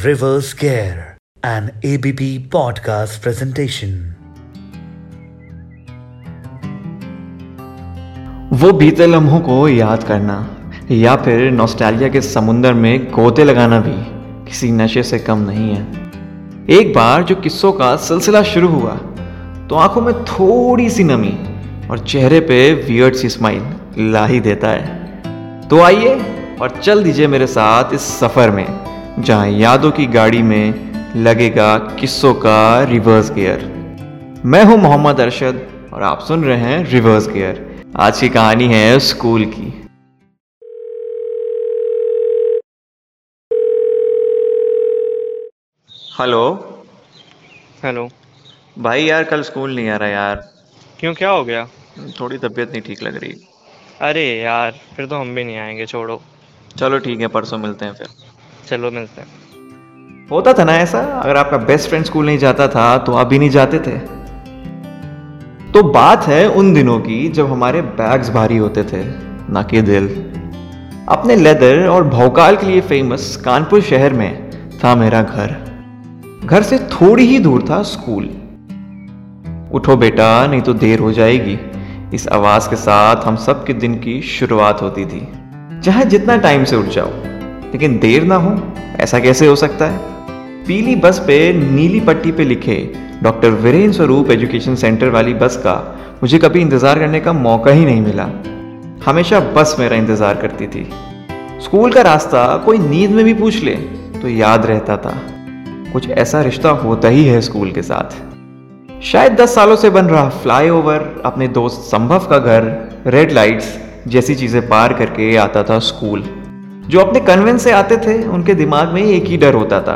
Reverse Care, an ABB podcast presentation. वो बीते लम्हों को याद करना या फिर नॉस्टैल्जिया के समुंदर में गोते लगाना भी किसी नशे से कम नहीं है। एक बार जो किस्सों का सिलसिला शुरू हुआ तो आंखों में थोड़ी सी नमी और चेहरे पे वियर्ड सी स्माइल ला ही देता है। तो आइए और चल दीजिए मेरे साथ इस सफ़र में, जहाँ यादों की गाड़ी में लगेगा किस्सों का रिवर्स गियर। मैं हूं मोहम्मद अरशद और आप सुन रहे हैं रिवर्स गियर। आज की कहानी है स्कूल की। हेलो भाई, यार कल स्कूल नहीं आ रहा यार। क्यों, क्या हो गया? थोड़ी तबीयत नहीं ठीक लग रही। अरे यार, फिर तो हम भी नहीं आएंगे, छोड़ो। चलो ठीक है, परसों मिलते हैं फिर। चलो मिलते हैं। होता था ना ऐसा, अगर आपका बेस्ट फ्रेंड स्कूल नहीं जाता था तो आप भी नहीं जाते थे। तो बात है उन दिनों की जब हमारे बैग्स भारी होते थे, ना कि दिल। अपने लेदर और भौकाल के लिए फेमस कानपुर शहर में था मेरा घर। घर से थोड़ी ही दूर था स्कूल। उठो बेटा, नहीं तो देर हो जाएगी, इस आवाज़ के साथ हम सब के दिन की शुरुआत होती थी। चाहे जितना टाइम से उठ जाओ लेकिन देर ना हो, ऐसा कैसे हो सकता है? पीली बस पे नीली पट्टी पे लिखे डॉक्टर वीरेंद्र स्वरूप एजुकेशन सेंटर वाली बस का मुझे कभी इंतज़ार करने का मौका ही नहीं मिला। हमेशा बस मेरा इंतज़ार करती थी। स्कूल का रास्ता कोई नींद में भी पूछ ले तो याद रहता था। कुछ ऐसा रिश्ता होता ही है स्कूल के साथ। शायद 10 सालों से बन रहा फ्लाईओवर, अपने दोस्त संभव का घर, रेड लाइट्स जैसी चीज़ें पार करके आता था स्कूल। जो अपने कन्वेंट से आते थे उनके दिमाग में एक ही डर होता था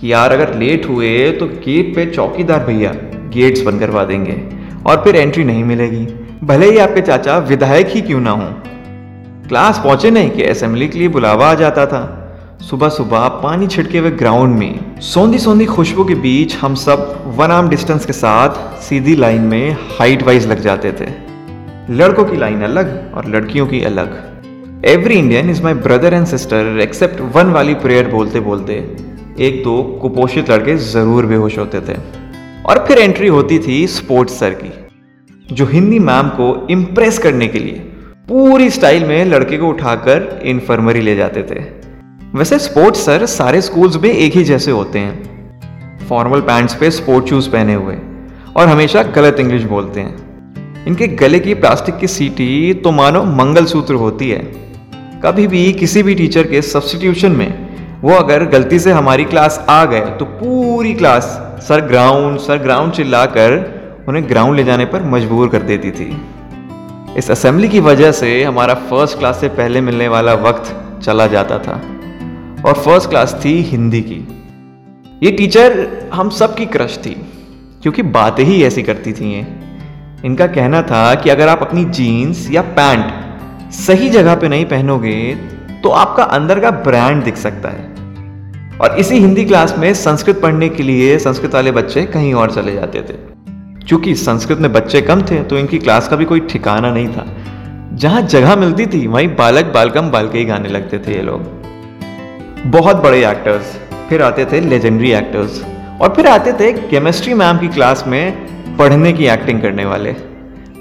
कि यार अगर लेट हुए तो गेट पे चौकीदार भैया गेट्स बंद करवा देंगे और फिर एंट्री नहीं मिलेगी, भले ही आपके चाचा विधायक ही क्यों ना हों। क्लास पहुंचे नहीं कि असेंबली के लिए बुलावा आ जाता था। सुबह सुबह पानी छिड़के हुए ग्राउंड में सौंधी सौंधी खुशबू के बीच हम सब 1 आर्म डिस्टेंस के साथ सीधी लाइन में हाइट वाइज लग जाते थे। लड़कों की लाइन अलग और लड़कियों की अलग। Every Indian is my brother and sister except one वाली प्रेयर बोलते बोलते 1-2 कुपोषित लड़के ज़रूर बेहोश होते थे। और फिर एंट्री होती थी स्पोर्ट्स सर की, जो हिंदी मैम को इम्प्रेस करने के लिए पूरी स्टाइल में लड़के को उठाकर इन्फर्मरी ले जाते थे। वैसे स्पोर्ट्स सर सारे स्कूल्स में एक ही जैसे होते हैं, फॉर्मल पैंट्स पे स्पोर्ट शूज़ पहने हुए, और हमेशा गलत इंग्लिश बोलते हैं। इनके गले की प्लास्टिक की सीटी तो मानो मंगलसूत्र होती है। कभी भी किसी भी टीचर के सब्स्टिट्यूशन में वो अगर गलती से हमारी क्लास आ गए तो पूरी क्लास सर ग्राउंड चिल्लाकर उन्हें ग्राउंड ले जाने पर मजबूर कर देती थी। इस असेंबली की वजह से हमारा फर्स्ट क्लास से पहले मिलने वाला वक्त चला जाता था। और फर्स्ट क्लास थी हिंदी की। ये टीचर हम सब की क्रश थी, क्योंकि बातें ही ऐसी करती थी। इनका कहना था कि अगर आप अपनी जीन्स या पैंट सही जगह पे नहीं पहनोगे तो आपका अंदर का ब्रांड दिख सकता है। और इसी हिंदी क्लास में संस्कृत पढ़ने के लिए संस्कृत वाले बच्चे कहीं और चले जाते थे। चूंकि संस्कृत में बच्चे कम थे तो इनकी क्लास का भी कोई ठिकाना नहीं था। जहाँ जगह मिलती थी वहीं बालक बालकम बालके ही गाने लगते थे ये लोग। बहुत बड़े एक्टर्स, फिर आते थे लेजेंडरी एक्टर्स, और फिर आते थे केमिस्ट्री मैम की क्लास में पढ़ने की एक्टिंग करने वाले।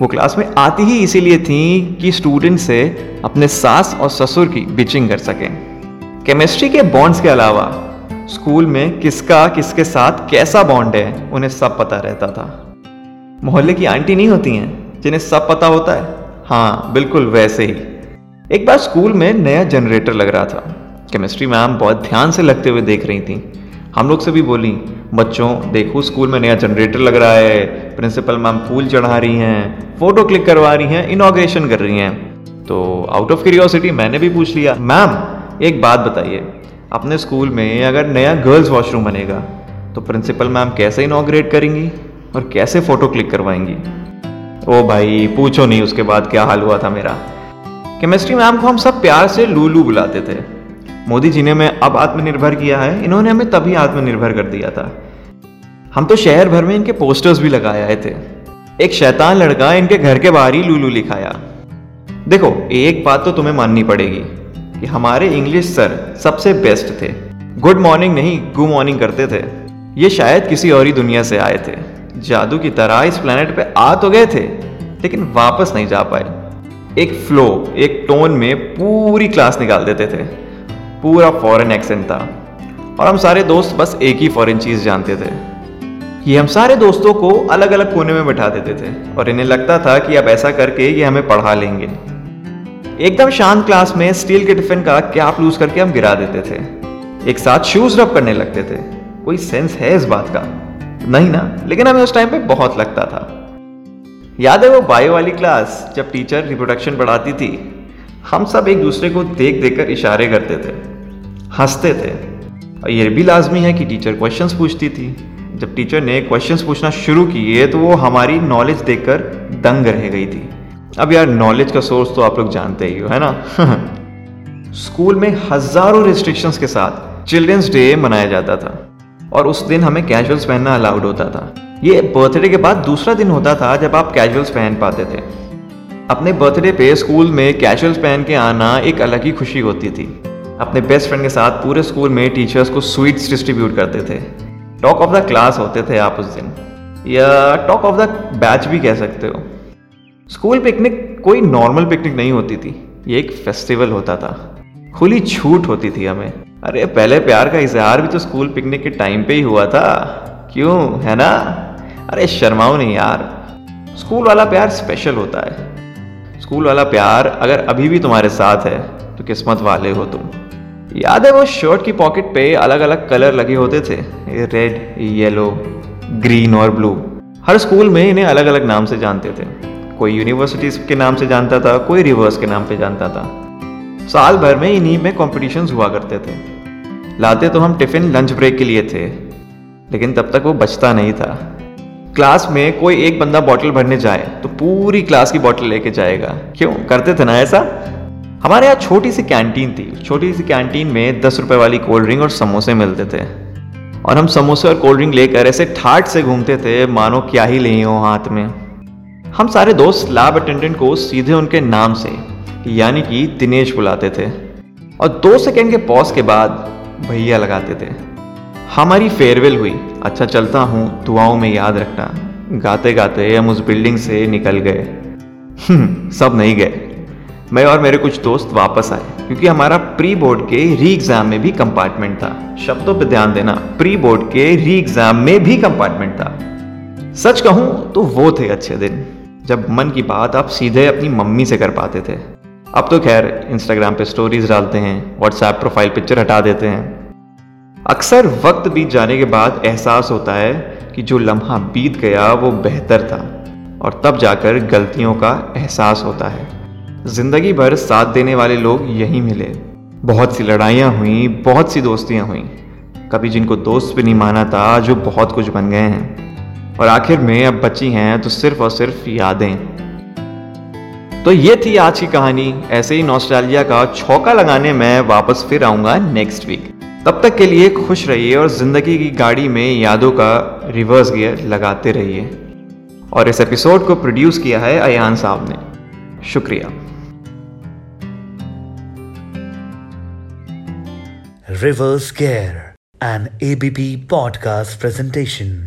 वो क्लास में आती ही इसीलिए थी कि स्टूडेंट से अपने सास और ससुर की बिचिंग कर सकें। केमिस्ट्री के बॉन्ड्स के अलावा स्कूल में किसका किसके साथ कैसा बॉन्ड है उन्हें सब पता रहता था। मोहल्ले की आंटी नहीं होती हैं जिन्हें सब पता होता है, हाँ बिल्कुल वैसे ही। एक बार स्कूल में नया जनरेटर लग रहा था। केमिस्ट्री मैम बहुत ध्यान से लगते हुए देख रही थी। हम लोग से भी बोली, बच्चों देखो स्कूल में नया जनरेटर लग रहा है, प्रिंसिपल मैम फूल चढ़ा रही हैं, फोटो क्लिक करवा रही हैं, इनॉग्रेशन कर रही हैं। तो आउट ऑफ क्यूरियोसिटी मैंने भी पूछ लिया, मैम एक बात बताइए, अपने स्कूल में अगर नया गर्ल्स वॉशरूम बनेगा तो प्रिंसिपल मैम कैसे इनॉग्रेट करेंगी और कैसे फोटो क्लिक करवाएंगी? ओ भाई पूछो नहीं, उसके बाद क्या हाल हुआ था मेरा। केमिस्ट्री मैम को हम सब प्यार से लूलू बुलाते थे। मोदी जी ने हमें अब आत्मनिर्भर किया है, इन्होंने हमें तभी आत्मनिर्भर कर दिया था। हम तो शहर भर में इनके पोस्टर्स भी लगाए आए थे। एक शैतान लड़का इनके घर के बाहर ही लूलू लिखाया। देखो एक बात तो तुम्हें माननी पड़ेगी कि हमारे इंग्लिश सर सबसे बेस्ट थे। गुड मॉर्निंग नहीं गु मॉर्निंग करते थे। ये शायद किसी और ही दुनिया से आए थे, जादू की तरह इस प्लेनेट पे आ तो गए थे लेकिन वापस नहीं जा पाए। एक फ्लो, एक टोन में पूरी क्लास निकाल देते थे। पूरा फॉरेन एक्सेंट था और हम सारे दोस्त बस एक ही फॉरेन चीज़ जानते थे। ये हम सारे दोस्तों को अलग अलग कोने में बैठा देते थे और इन्हें लगता था कि अब ऐसा करके ये हमें पढ़ा लेंगे। एकदम शांत क्लास में स्टील के टिफिन का कैप लूज करके हम गिरा देते थे। एक साथ शूज रब करने लगते थे। कोई सेंस है इस बात का? नहीं ना, लेकिन हमें उस टाइम पे बहुत लगता था। याद है वो बायो वाली क्लास जब टीचर रिप्रोडक्शन पढ़ाती थी, हम सब एक दूसरे को देख देख कर इशारे करते थे, हंसते थे। और ये भी लाजमी है कि टीचर क्वेश्चंस पूछती थी। जब टीचर ने क्वेश्चंस पूछना शुरू किए तो वो हमारी नॉलेज देखकर दंग रह गई थी। अब यार नॉलेज का सोर्स तो आप लोग जानते ही हो, है ना। स्कूल में हजारों रिस्ट्रिक्शंस के साथ चिल्ड्रंस डे मनाया जाता था और उस दिन हमें कैजुअल्स पहनना अलाउड होता था। ये बर्थडे के बाद दूसरा दिन होता था जब आप कैजुअल्स पहन पाते थे। अपने बर्थडे पे स्कूल में कैजुअल्स पहन के आना एक अलग ही खुशी होती थी। अपने बेस्ट फ्रेंड के साथ पूरे स्कूल में टीचर्स को स्वीट्स डिस्ट्रीब्यूट करते थे। टॉक ऑफ द क्लास होते थे आप उस दिन, या टॉक ऑफ द बैच भी कह सकते हो। स्कूल पिकनिक कोई नॉर्मल पिकनिक नहीं होती थी, ये एक फेस्टिवल होता था। खुली छूट होती थी हमें। अरे पहले प्यार का इजहार भी तो स्कूल पिकनिक के टाइम पे ही हुआ था, क्यों, है ना। अरे शर्माओ नहीं यार, स्कूल वाला प्यार स्पेशल होता है। स्कूल वाला प्यार अगर अभी भी तुम्हारे साथ है तो किस्मत वाले हो तुम। याद है वो शर्ट की पॉकेट पे अलग अलग कलर लगे होते थे, रेड, येलो, ग्रीन और ब्लू। हर स्कूल में इन्हें अलग अलग नाम से जानते थे। कोई यूनिवर्सिटीज़ के नाम से जानता था, कोई रिवर्स के नाम पे जानता था। साल भर में इन्हीं में कॉम्पिटिशन्स हुआ करते थे। लाते तो हम टिफ़िन लंच ब्रेक के लिए थे, लेकिन तब तक वो बचता नहीं था। क्लास में कोई एक बंदा बॉटल भरने जाए तो पूरी क्लास की बॉटल लेके जाएगा, क्यों करते थे ना ऐसा। हमारे यहाँ छोटी सी कैंटीन थी। छोटी सी कैंटीन में 10 रुपये वाली कोल्ड ड्रिंक और समोसे मिलते थे और हम समोसे और कोल्ड ड्रिंक लेकर ऐसे ठाट से घूमते थे मानो क्या ही ले हो हाथ में। हम सारे दोस्त लैब अटेंडेंट को सीधे उनके नाम से यानी कि दिनेश बुलाते थे और 2 सेकेंड के पॉज के बाद भैया लगाते थे। हमारी फेयरवेल हुई, अच्छा चलता हूँ, दुआओं में याद रखना, गाते गाते हम उस बिल्डिंग से निकल गए। सब नहीं गए। मैं और मेरे कुछ दोस्त वापस आए क्योंकि हमारा प्री बोर्ड के री एग्जाम में भी कंपार्टमेंट था। शब्दों पे ध्यान देना, प्री बोर्ड के री एग्जाम में भी कंपार्टमेंट था। सच कहूं तो वो थे अच्छे दिन जब मन की बात आप सीधे अपनी मम्मी से कर पाते थे। अब तो खैर इंस्टाग्राम पे स्टोरीज डालते हैं, व्हाट्सएप प्रोफाइल पिक्चर हटा देते हैं। अक्सर वक्त बीत जाने के बाद एहसास होता है कि जो लम्हा बीत गया वो बेहतर था और तब जाकर गलतियों का एहसास होता है। जिंदगी भर साथ देने वाले लोग यहीं मिले। बहुत सी लड़ाइयाँ हुई, बहुत सी दोस्तियाँ हुई। कभी जिनको दोस्त भी नहीं माना था जो बहुत कुछ बन गए हैं और आखिर में अब बची हैं तो सिर्फ और सिर्फ यादें। तो ये थी आज की कहानी। ऐसे ही नॉस्टैल्जिया का छौका लगाने मैं वापस फिर आऊँगा नेक्स्ट वीक। तब तक के लिए खुश रहिए और ज़िंदगी की गाड़ी में यादों का रिवर्स गियर लगाते रहिए। और इस एपिसोड को प्रोड्यूस किया है अयान साहब ने। शुक्रिया। Reverse Gear, an ABB podcast presentation.